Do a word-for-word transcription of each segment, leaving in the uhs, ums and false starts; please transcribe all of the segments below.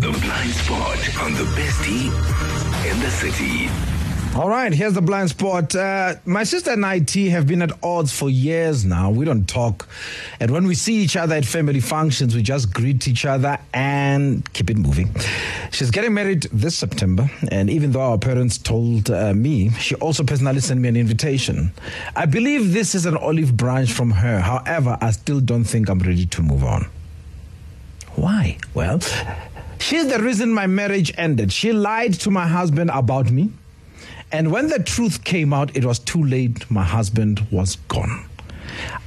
The Blind Spot on the best team in the city. All right, here's the blind spot. Uh, my sister and I, T, have been at odds for years now. We don't talk. And when we see each other at family functions, we just greet each other and keep it moving. She's getting married this September. And even though our parents told uh, me, she also personally sent me an invitation. I believe this is an olive branch from her. However, I still don't think I'm ready to move on. Why? Well, she's the reason my marriage ended. She lied to my husband about me. And when the truth came out, it was too late. My husband was gone.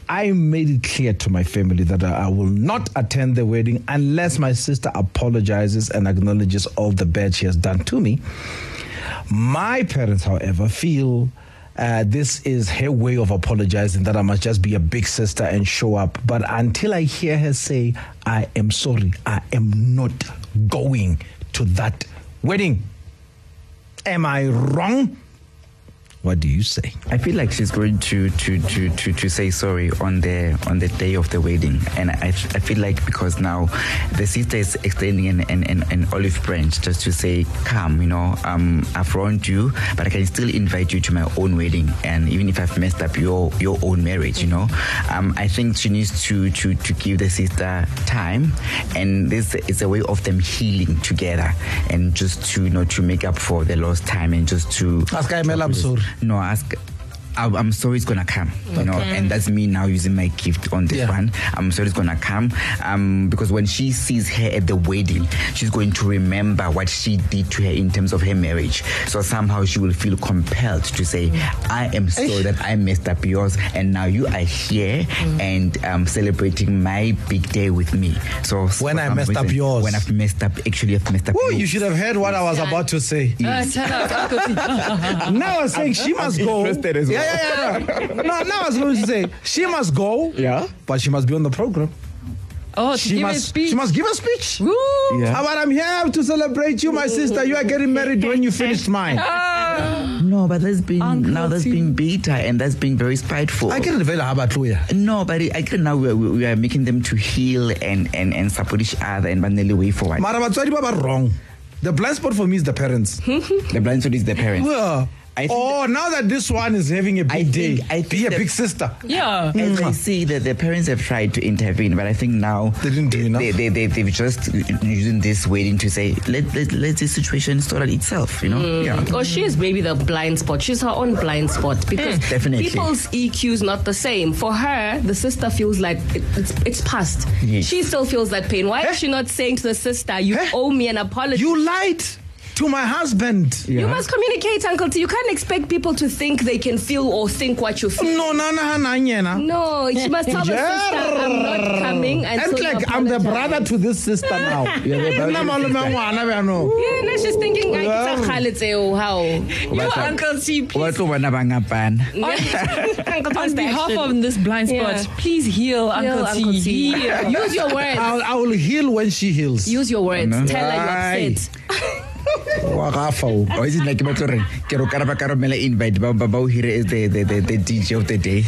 I made it clear to my family that I will not attend the wedding unless my sister apologizes and acknowledges all the bad she has done to me. My parents, however, feel uh, this is her way of apologizing, that I must just be a big sister and show up. But until I hear her say, I am sorry, I am not going to that wedding. Am I wrong? What do you say? I feel like she's going to to, to, to, to say sorry on the on the day of the wedding. And I, I feel like because now the sister is extending an, an, an olive branch just to say, come, you know, um, I've wronged you, but I can still invite you to my own wedding. And even if I've messed up your your own marriage, you know, um, I think she needs to, to, to give the sister time. And this is a way of them healing together and just to, you know, to make up for the lost time and just to... Ask I Mel, I'm sorry. No, ask. I'm sorry it's gonna come, you okay. know, and that's me now using my gift on this yeah. one. I'm sorry it's gonna come, um, because when she sees her at the wedding, she's going to remember what she did to her in terms of her marriage. So somehow she will feel compelled to say, mm. "I am sorry that I messed up yours, and now you are here mm. and um, celebrating my big day with me." So when I messed reason, up yours, when I've messed up, actually I've messed up. Oh, you should have heard what I was yeah. about to say. Yes. Now I'm saying she must go. Yeah, yeah, yeah. No, now I was going to say she must go. Yeah, but she must be on the program. Oh, she give must. A speech. She must give a speech. Woo! Yeah. How about I'm here to celebrate you, my sister. You are getting married when you finished mine. No, but that's being Uncle now that's T. being bitter and that's being very spiteful. I can't reveal about Luya. No, but I can now we are, we are making them to heal and and and support each other and banally way forward. Marabatswadi baba wrong. The blind spot for me is the parents. The blind spot is the parents. Well, I think oh, that, now that this one is having a big I think, day, I think be a that, big sister. Yeah. And mm-hmm. I see that the parents have tried to intervene, but I think now they didn't do enough. They, they, they, they've just using this waiting to say, let, let, let this situation sort out itself, you know? Mm. Yeah. Or she is maybe the blind spot. She's her own blind spot because mm. Definitely. People's E Q is not the same. For her, the sister feels like it, it's, it's past. Yes. She still feels that pain. Why eh? is she not saying to the sister, you eh? owe me an apology? You lied to my husband. Yeah. You must communicate, Uncle T. You can't expect people to think they can feel or think what you feel. No, no, no, no, no. No, no she must tell the sister, I'm not coming. And so like I'm the brother to this sister now. Yeah, now she's thinking, how? You, Uncle T, please. On behalf of this blind spot, yeah. please heal, Uncle, Uncle T. T. Heal. Use your words. I'll, I will heal when she heals. Use your words. No. Tell her you're upset. Or is it like invite is the the the D J of the day?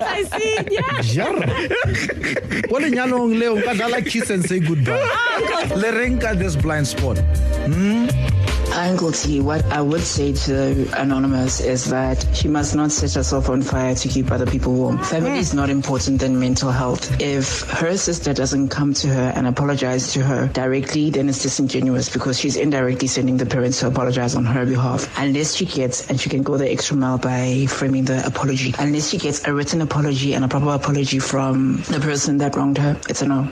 I see. Yeah. What in like kiss and say goodbye. Lerenka, this blind spot. Hmm? Uncle T, what I would say to Anonymous is that she must not set herself on fire to keep other people warm. Family is not important than mental health. If her sister doesn't come to her and apologize to her directly, then it's disingenuous because she's indirectly sending the parents to apologize on her behalf. Unless she gets, and she can go the extra mile by framing the apology, unless she gets a written apology and a proper apology from the person that wronged her, it's a no.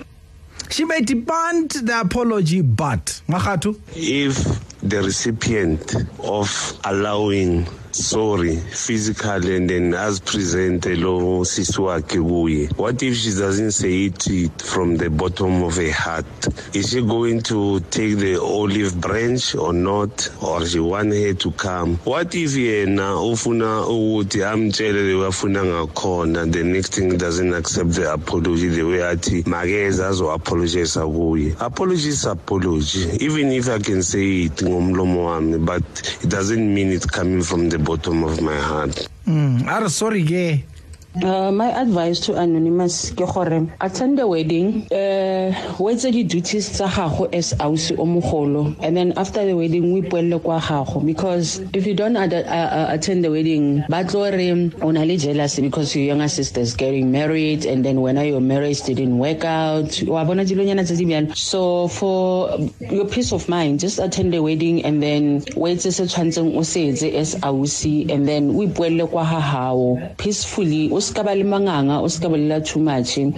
She may demand the apology, but Makatu, if the recipient of allowing sorry physically and then as present alone, what if she doesn't say it from the bottom of her heart? Is she going to take the olive branch or not? Or she want her to come? What if the next thing doesn't accept the apology the way I apology is apology. Even if I can say it, but it doesn't mean it's coming from the bottom of my heart. Mm, I'm sorry, yeah. Uh, my advice to Anonymous ke gore attend the wedding, uh what's the duties tsa gago as ausi o mogolo, and then after the wedding we puelle kwa gago, because if you don't ad- uh, attend the wedding ba tlo re o na le jealousy because your younger sister is getting married, and then when your marriage didn't work out wa bona dilonyana tsa dibiana. So for your peace of mind, just attend the wedding and then wait se tshwantseng o setse as ausi, and then we puelle kwa gago peacefully. You must know gore batho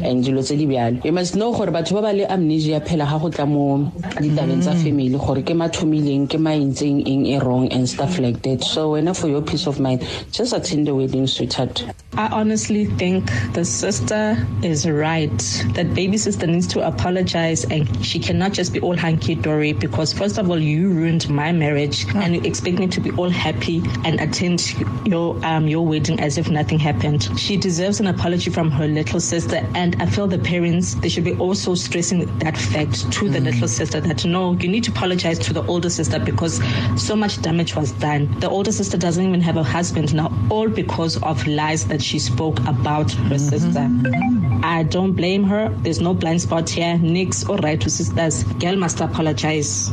ba ba le amnesia phela ga go tla mo ditabeng tsa family gore ke mathomileng ke maintseng eng e wrong and stuff like that. So wena for your peace of mind, just attend the wedding, sweetheart. I honestly think the sister is right. That baby sister needs to apologize, and she cannot just be all hunky-dory, because first of all, you ruined my marriage and you expect me to be all happy and attend your um your wedding as if nothing happened. She deserves an apology from her little sister, and I feel the parents, they should be also stressing that fact to the mm. little sister that no, you need to apologize to the older sister because so much damage was done. The older sister doesn't even have a husband now, all because of lies that she spoke about her mm-hmm. sister. I don't blame her. There's no blind spot here. Nick's all right to sisters. Girl must apologize.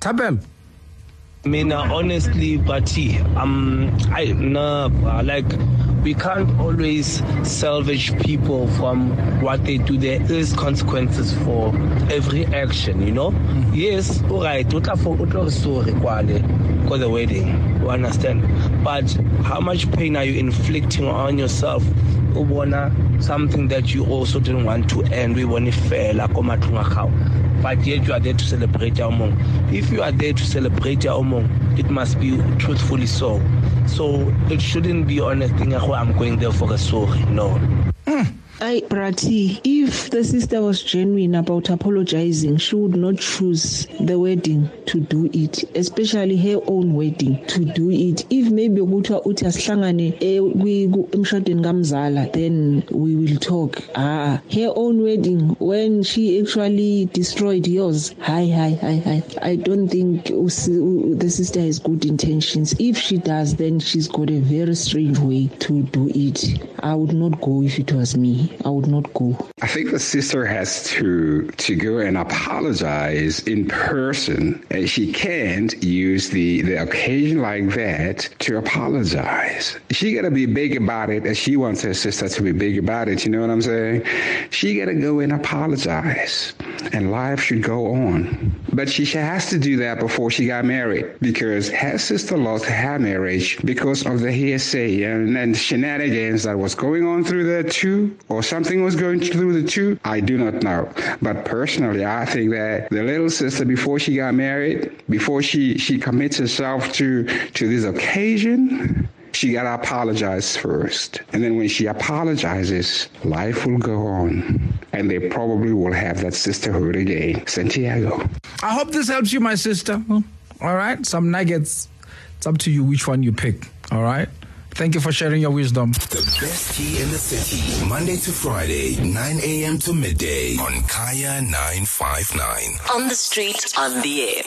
Tabel. I mean, uh, honestly, Bati, um, I no, uh, like, we can't always salvage people from what they do. There is consequences for every action, you know? Mm-hmm. Yes, all right, what a story for the wedding, you understand? But how much pain are you inflicting on yourself? Something that you also didn't want to end. We want to fail. But yet you are there to celebrate your mom. If you are there to celebrate your mom, it must be truthfully so. So it shouldn't be on a thing where I'm going there for a sorry. No. Mm. I, Prati, if the sister was genuine about apologizing, she would not choose the wedding to do it, especially her own wedding to do it. If maybe Guta Uta Slangane, we go Mshaden Gamzala, then we will talk. Ah, her own wedding, when she actually destroyed yours, hi, hi, hi, hi. I don't think the sister has good intentions. If she does, then she's got a very strange way to do it. I would not go if it was me. I would not go. I think the sister has to to go and apologize in person. And she can't use the, the occasion like that to apologize. She got to be big about it, and she wants her sister to be big about it. You know what I'm saying? She got to go and apologize, and life should go on. But she has to do that before she got married, because her sister lost her marriage because of the hearsay and, and shenanigans that was going on through there too. Or something was going through the two, I do not know. But personally, I think that the little sister, before she got married, before she, she commits herself to, to this occasion, she got to apologize first. And then when she apologizes, life will go on. And they probably will have that sisterhood again. Santiago. I hope this helps you, my sister. All right? Some nuggets. It's up to you which one you pick. All right? Thank you for sharing your wisdom. The best tea in the city, Monday to Friday, nine a.m. to midday on Kaya nine fifty-nine. On the street, on the air.